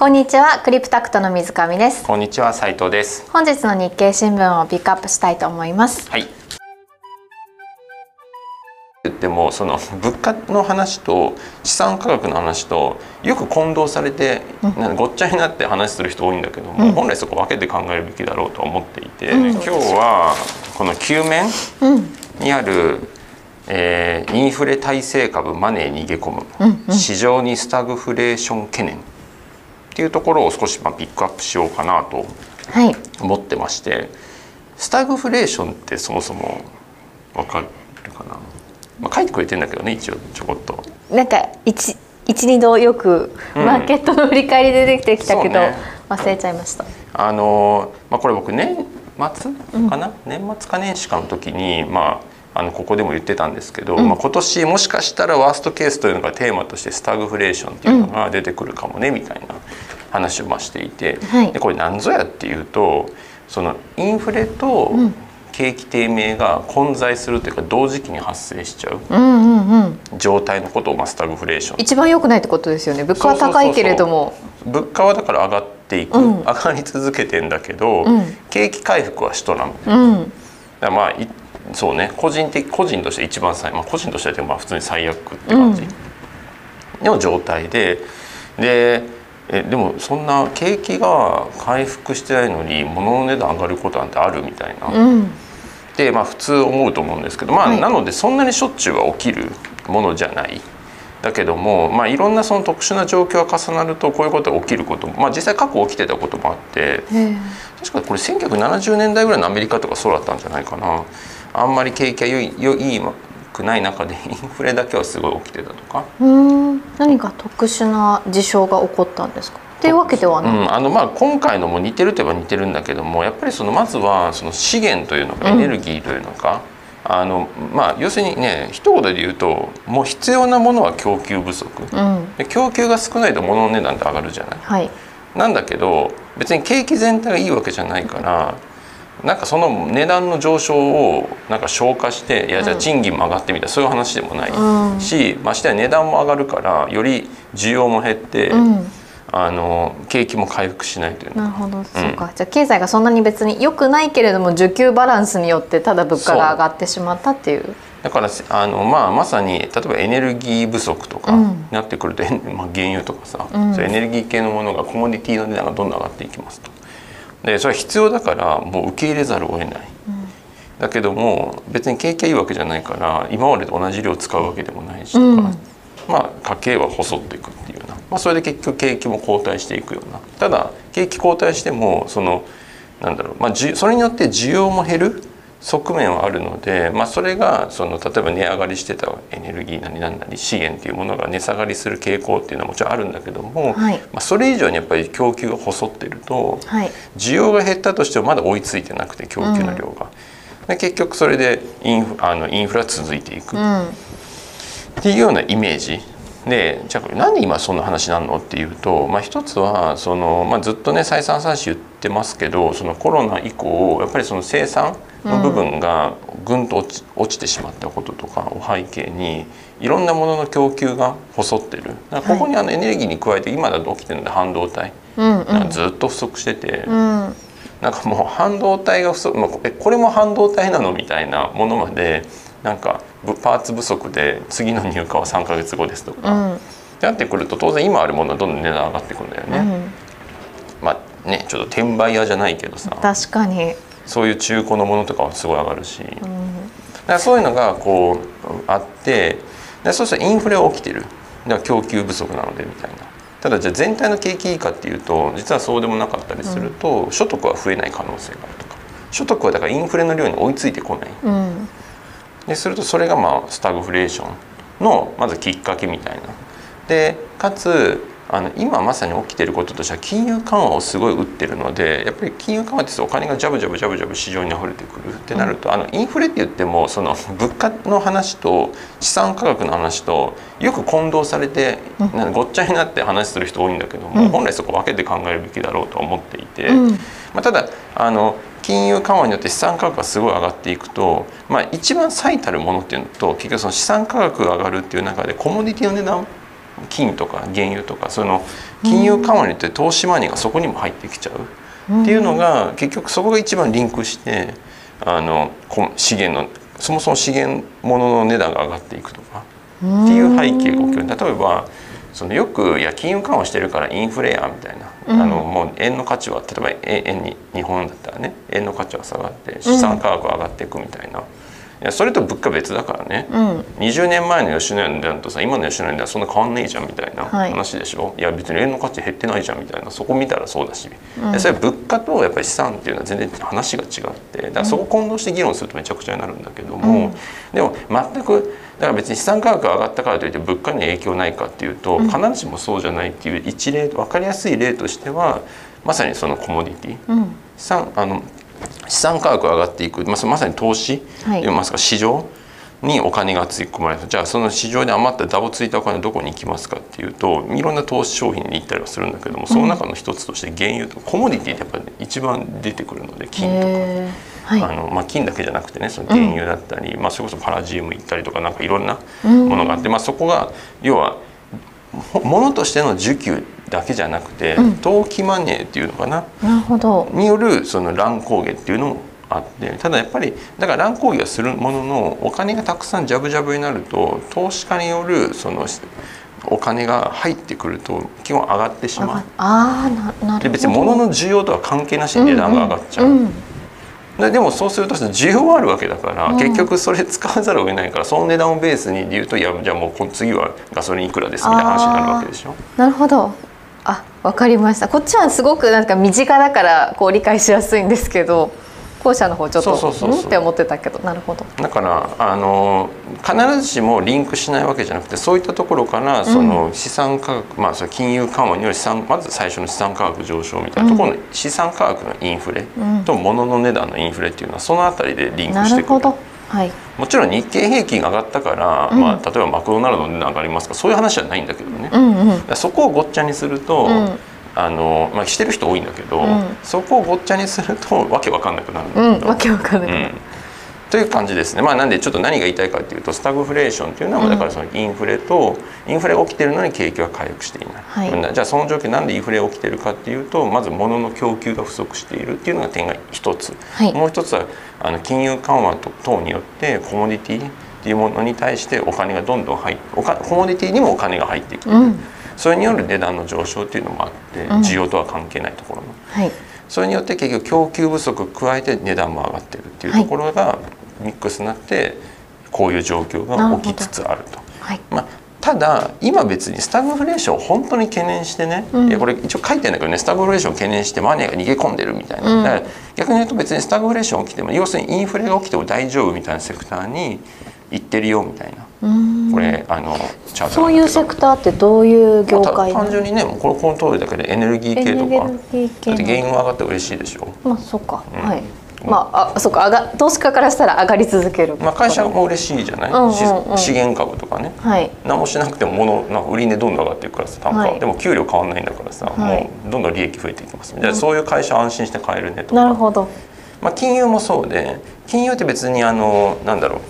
こんにちは、クリプタクトの水上です。こんにちは、斉藤です。本日の日経新聞をピックアップしたいと思います。はい。でもその物価の話と資産価格の話とよく混同されてごっちゃになって話する人多いんだけども、本来そこ分けて考えるべきだろうと思っていて、今日はこの9面にあるインフレ耐性株マネー逃げ込む市場にスタグフレーション懸念っていうところを少しピックアップしようかなと思ってまして、スタグフレーションってそもそも分かるかな。書いてくれてんだけどね、一応ちょこっとなんか12度よくマーケットの振り返りで出てきたけど、ね、忘れちゃいました。これ僕年末かな、年末か年始かの時に、ここでも言ってたんですけど、今年もしかしたらワーストケースというのがテーマとしてスタグフレーションっていうのが出てくるかもね、みたいな話をしていて、でこれ何ぞやっていうと、そのインフレと景気低迷が混在するというか同時期に発生しちゃう状態のことをスタグフレーション、一番良くないってことですよね。物価は高いけれども、物価はだから上がっていく、上がり続けてんだけど、景気回復はしとらん。だからそうね、個人として一番最悪、個人としては普通に最悪って感じの状態で、でもそんな景気が回復してないのに物の値段上がることなんてあるみたいな、で普通思うと思うんですけど、なのでそんなにしょっちゅうは起きるものじゃない。だけども、いろんなその特殊な状況が重なるとこういうことが起きることも、実際過去起きてたこともあって、確かこれ1970年代ぐらいのアメリカとかそうだったんじゃないかな。あんまり景気が良くない中でインフレだけはすごい起きてたとか。何か特殊な事象が起こったんですかっていうわけではない。今回のも似てるといえば似てるんだけども、やっぱりまずはその資源というのかエネルギーというのか、要するにね、一言で言うともう必要なものは供給不足、で供給が少ないと物の値段って上がるじゃない。なんだけど別に景気全体がいいわけじゃないから。なんかその値段の上昇を消化して、いやじゃあ賃金も上がってみたいな、そういう話でもないし、ましては値段も上がるからより需要も減って、景気も回復しないというのか。なるほど、そうか。じゃあ経済がそんなに別に良くないけれども、需給バランスによってただ物価が上がってしまったっていう。だからまさに例えばエネルギー不足とかになってくると、原油とかさ、エネルギー系のものがコモディティの値段がどんどん上がっていきますと。でそれは必要だからもう受け入れざるを得ない、だけども別に景気がいいわけじゃないから今までと同じ量使うわけでもないしとか、家計は細っていくっていうような、それで結局景気も後退していくような。ただ景気後退してもそれによって需要も減る側面はあるので、それが例えば値上がりしてたエネルギーなりなんなり資源というものが値下がりする傾向っていうのはもちろんあるんだけども、それ以上にやっぱり供給が細ってると、需要が減ったとしてもまだ追いついてなくて供給の量が、で結局それでインフレは続いていくっていうようなイメージで、じゃあなんで今そんな話なのっていうと、一つはずっとね再三言ってますけど、コロナ以降やっぱり生産の部分がぐんと落ちてしまったこととかを背景に、いろんなものの供給が細ってる。だからここにエネルギーに加えて今だと起きてるので半導体ずっと不足してて、もう半導体が不足、これも半導体なのみたいなものまで、パーツ不足で次の入荷は3ヶ月後ですとかってなってくると、当然今あるものはどんどん値段上がってくんだよね。ね、ちょっと転売屋じゃないけどさ、確かにそういう中古のものとかはすごい上がるし、だからそういうのがあって、そうするとインフレは起きてる、だから供給不足なのでみたいな。ただじゃあ全体の景気いいかっていうと実はそうでもなかったりすると、所得は増えない可能性があるとか、所得はだからインフレの量に追いついてこない、でするとそれがスタグフレーションのまずきっかけみたいな。でかつ今まさに起きていることとしては金融緩和をすごい打ってるので、やっぱり金融緩和ってお金がジャブジャブ市場に溢れてくるってなると、インフレって言っても物価の話と資産価格の話とよく混同されてごっちゃになって話する人多いんだけども、本来そこ分けて考えるべきだろうと思っていて、ただ金融緩和によって資産価格がすごい上がっていくと、一番最たるものっていうのと結局資産価格が上がるっていう中でコモディティの値段金とか原油とかその金融緩和によって投資マネーがそこにも入ってきちゃうっていうのが、結局そこが一番リンクして、資源のそもそも資源物の値段が上がっていくとかっていう背景が起きる。例えばそのよく「いや金融緩和してるからインフレや」みたいな、もう円の価値は、例えば円に日本だったらね、円の価値は下がって資産価格が上がっていくみたいな。いやそれと物価別だからね、20年前の吉野家の値段とさ今の吉野家の値段そんな変わんないじゃんみたいな話でしょ、いや別に円の価値減ってないじゃんみたいな、そこ見たらそうだし、それは物価とやっぱり資産っていうのは全然話が違って、だからそこ混同して議論するとめちゃくちゃになるんだけども、でも全くだから別に資産価格が上がったからといって物価に影響ないかっていうと必ずしもそうじゃないっていう一例、分かりやすい例としてはまさにそのコモディティ、資産価格が上がっていく、まさに投資、ますか市場にお金がつぎ込まれる。じゃあその市場で余ったダボついたお金どこに行きますかっていうと、いろんな投資商品に行ったりはするんだけども、その中の一つとして原油とかコモディティってやっぱり、一番出てくるので、金とか。金だけじゃなくてね、その原油だったり、それこそパラジウム行ったりとか、なんかいろんなものがあって、そこが要は物としての需給だけじゃなくて、投機マネーっていうのかな、によるその乱高下っていうのもあって、ただやっぱりだから乱高下はするものの、お金がたくさんジャブジャブになると投資家によるそのお金が入ってくると基本上がってしまう。で別に物の需要とは関係なしに値段が上がっちゃう。でもそうすると需要はあるわけだから、結局それ使わざるを得ないから、その値段をベースに言うと、いやじゃあもう次はガソリンいくらですみたいな話になるわけでしょ。なるほど、わかりました。こっちはすごくなんか身近だからこう理解しやすいんですけど、後者の方ちょっとうんって思ってたけど、なるほど。だから必ずしもリンクしないわけじゃなくて、そういったところからその資産価格、それ金融緩和による資産、まず最初の資産価格上昇みたいなところの、資産価格のインフレと物の値段のインフレっていうのはそのあたりでリンクしてくる。なるほど、もちろん日経平均が上がったから、例えばマクドナルドの値段上がりますか、そういう話じゃないんだけどね、そこをごっちゃにすると、してる人多いんだけど、そこをごっちゃにするとわけわかんなくなるんだけど、わけわかんなくなるという感じですね。なんでちょっと何が言いたいかっていうと、スタグフレーションっていうのはだからそのインフレと、インフレが起きてるのに景気は回復していない、じゃあその状況なんでインフレが起きてるかっていうと、まず物の供給が不足しているっていうのが点が一つ、もう一つは金融緩和等によってコモディティっていうものに対してお金がどんどん入って、コモディティにもお金が入ってきている、それによる値段の上昇っていうのもあって、需要とは関係ないところの、それによって結局供給不足加えて値段も上がってるっていうところがミックスになって、こういう状況が起きつつあると。ただ今別にスタグフレーションを本当に懸念してね、これ一応書いてるんだけどね、スタグフレーションを懸念してマネーが逃げ込んでるみたいな、だから逆に言うと別にスタグフレーション起きても、要するにインフレが起きても大丈夫みたいなセクターに行ってるよみたいな。これチャートなんだけど、そういうセクターってどういう業界？単純にね、この通りだけでエネルギー系とか、だって原油が上がって嬉しいでしょ。そうか、そうか、投資家からしたら上がり続ける、会社も嬉しいじゃない、資源株とかね、何もしなくても物なんか売り値どんどん上がっていくからさ、単価でも給料変わんないんだからさ、もうどんどん利益増えていきますみたいな、そういう会社安心して買えるねとか。なるほど。金融もそうで、金融って別になんだろう、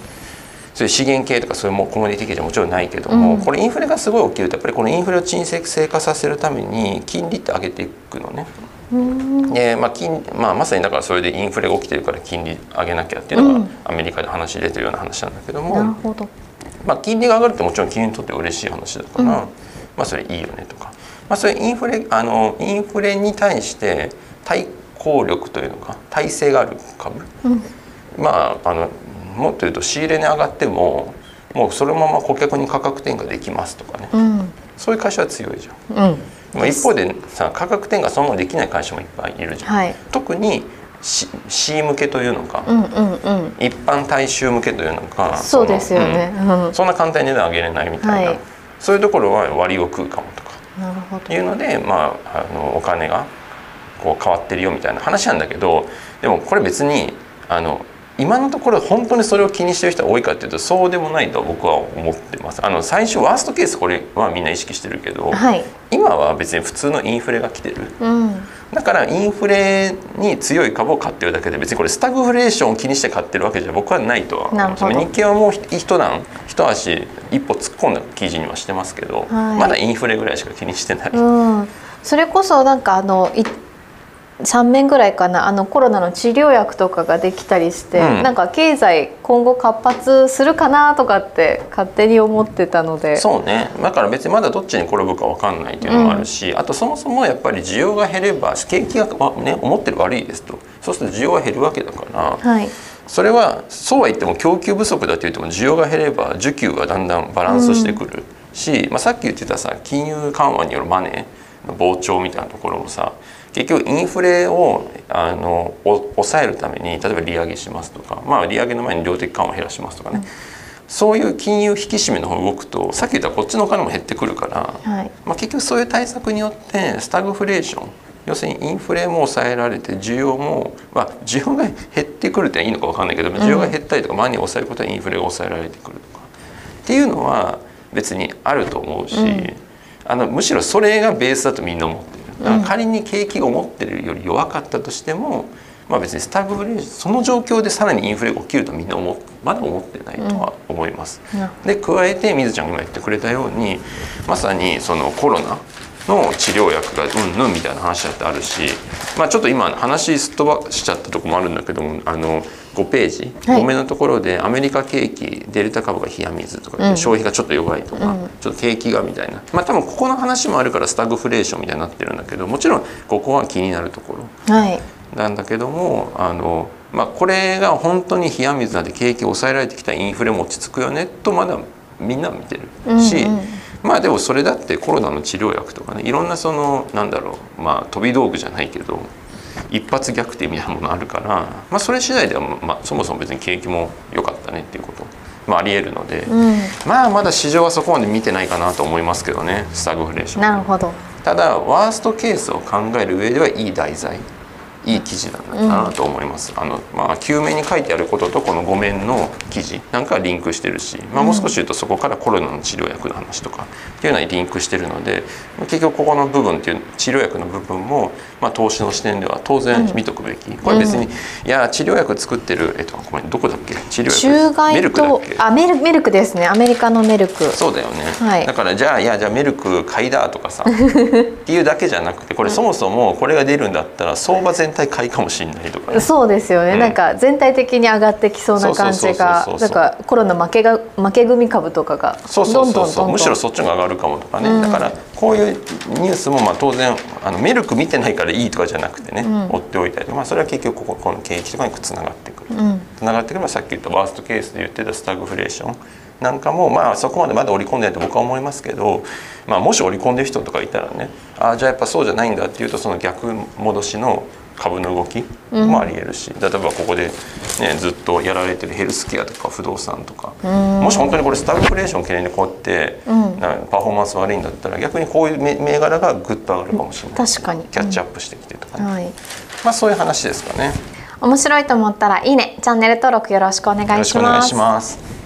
そういう資源系とかそういうコモディティ系じゃもちろんないけども、これインフレがすごい起きると、やっぱりこのインフレを沈静化させるために金利って上げていくのね。でまさにだからそれでインフレが起きてるから金利上げなきゃっていうのがアメリカで話出てるような話なんだけども、金利が上がるってもちろん金融にとって嬉しい話だから、それいいよねとか、それインフレに対して対抗力というのか、耐性がある株、もっと言うと仕入れ値上がっても、もうそのまま顧客に価格転嫁できますとかね、そういう会社は強いじゃん。一方でさ、価格転嫁そのままできない会社もいっぱいいるじゃん、特に C 向けというのか、一般大衆向けというのか、そうですよね、そんな簡単に値段上げれないみたいな、そういうところは割を食うかもとかいうので、お金がこう変わってるよみたいな話なんだけど、でもこれ別に今のところ本当にそれを気にしてる人が多いかっていうとそうでもないと僕は思ってます。最初ワーストケースこれはみんな意識してるけど、はい、今は別に普通のインフレが来てる、うん、だからインフレに強い株を買ってるだけで別にこれスタグフレーションを気にして買ってるわけじゃ僕はないとは。日経はもう一足一歩突っ込んだ記事にはしてますけど、はい、まだインフレぐらいしか気にしてない、うん、それこそなんか3年ぐらいかなコロナの治療薬とかができたりして、うん、なんか経済今後活発するかなとかって勝手に思ってたので、そうね、だから別にまだどっちに転ぶか分かんないっていうのもあるし、うん、あとそもそもやっぱり需要が減れば景気が、ね、思ってる悪いですと、そうすると需要は減るわけだから、はい、それはそうは言っても供給不足だと言っても需要が減れば需給はだんだんバランスしてくるし、うん、まあさっき言ってたさ金融緩和によるマネーの膨張みたいなところもさ結局インフレを抑えるために例えば利上げしますとか、まあ、利上げの前に量的緩和を減らしますとかね、うん、そういう金融引き締めの方動くとさっき言ったこっちのお金も減ってくるから、はい、まあ結局そういう対策によってスタグフレーション、要するにインフレも抑えられて需要も、まあ、需要が減ってくるっていいのか分かんないけど需要が減ったりとかマネーを抑えることはインフレが抑えられてくるとかっていうのは別にあると思うし、うん、むしろそれがベースだとみんな思ってる。仮に景気が思ってるより弱かったとしても、まあ、別にスタグフレーションその状況でさらにインフレが起きるとみんなまだ思ってないとは思います。うん、で加えてみずちゃんが今言ってくれたようにまさにそのコロナの治療薬がうんぬんみたいな話だってあるし、まあ、ちょっと今話すっ飛ばしちゃったとこもあるんだけども5ページ、はい、5目のところでアメリカ景気デルタ株が冷や水とか、うん、消費がちょっと弱いとか、うん、ちょっと景気がみたいな、まあ、多分ここの話もあるからスタグフレーションみたいになってるんだけどもちろんここは気になるところ、はい、なんだけどもまあ、これが本当に冷や水なんで景気抑えられてきたらインフレも落ち着くよねとまだみんな見てるし。うんうん、まあでもそれだってコロナの治療薬とかねいろんなそのなんだろう、まあ飛び道具じゃないけど一発逆転みたいなものあるから、まあ、それ次第では、まあ、そもそも別に景気も良かったねっていうこともありえるので、うん、まあまだ市場はそこまで見てないかなと思いますけどねスタグフレーション。なるほど。ただワーストケースを考える上ではいい題材いい記事なんだかなと思います。うん、まあ、9面に書いてあることとこの5面の記事なんかはリンクしてるし、まあ、もう少し言うとそこからコロナの治療薬の話とかっていうのにリンクしてるので結局ここの部分っていう治療薬の部分も、まあ、投資の視点では当然見とくべき。これ別に、うん、いや治療薬作ってるごめんどこだっけ治療薬メルクだっけメルクですねアメリカのメルク。そうだよね、はい、だからじゃあメルク買いだとかさっていうだけじゃなくてこれそもそもこれが出るんだったら相場全全体買いかもしれないとか、ね、そうですよね、うん、なんか全体的に上がってきそうな感じがなんかコロナ負け組株とかがどんどんむしろそっちが上がるかもとかね、うん、だからこういうニュースもまあ当然メルク見てないからいいとかじゃなくてね、うん、追っておいたり、まあ、それは結局この景気とかにつながってくる、うん、つながってくればさっき言ったワーストケースで言ってたスタグフレーションなんかもまあそこまでまだ織り込んでないと僕は思いますけど、まあ、もし織り込んでる人とかいたらねじゃあやっぱそうじゃないんだっていうとその逆戻しの株の動きもありえるし、うん、例えばここで、ね、ずっとやられてるヘルスケアとか不動産とかもし本当にこれスタグフレーション懸念でこうやって、うん、パフォーマンス悪いんだったら逆にこういう銘柄がグッと上がるかもしれない。確かに、うん、キャッチアップしてきてとかね、はい、まあそういう話ですかね。面白いと思ったらいいね、チャンネル登録よろしくお願いします。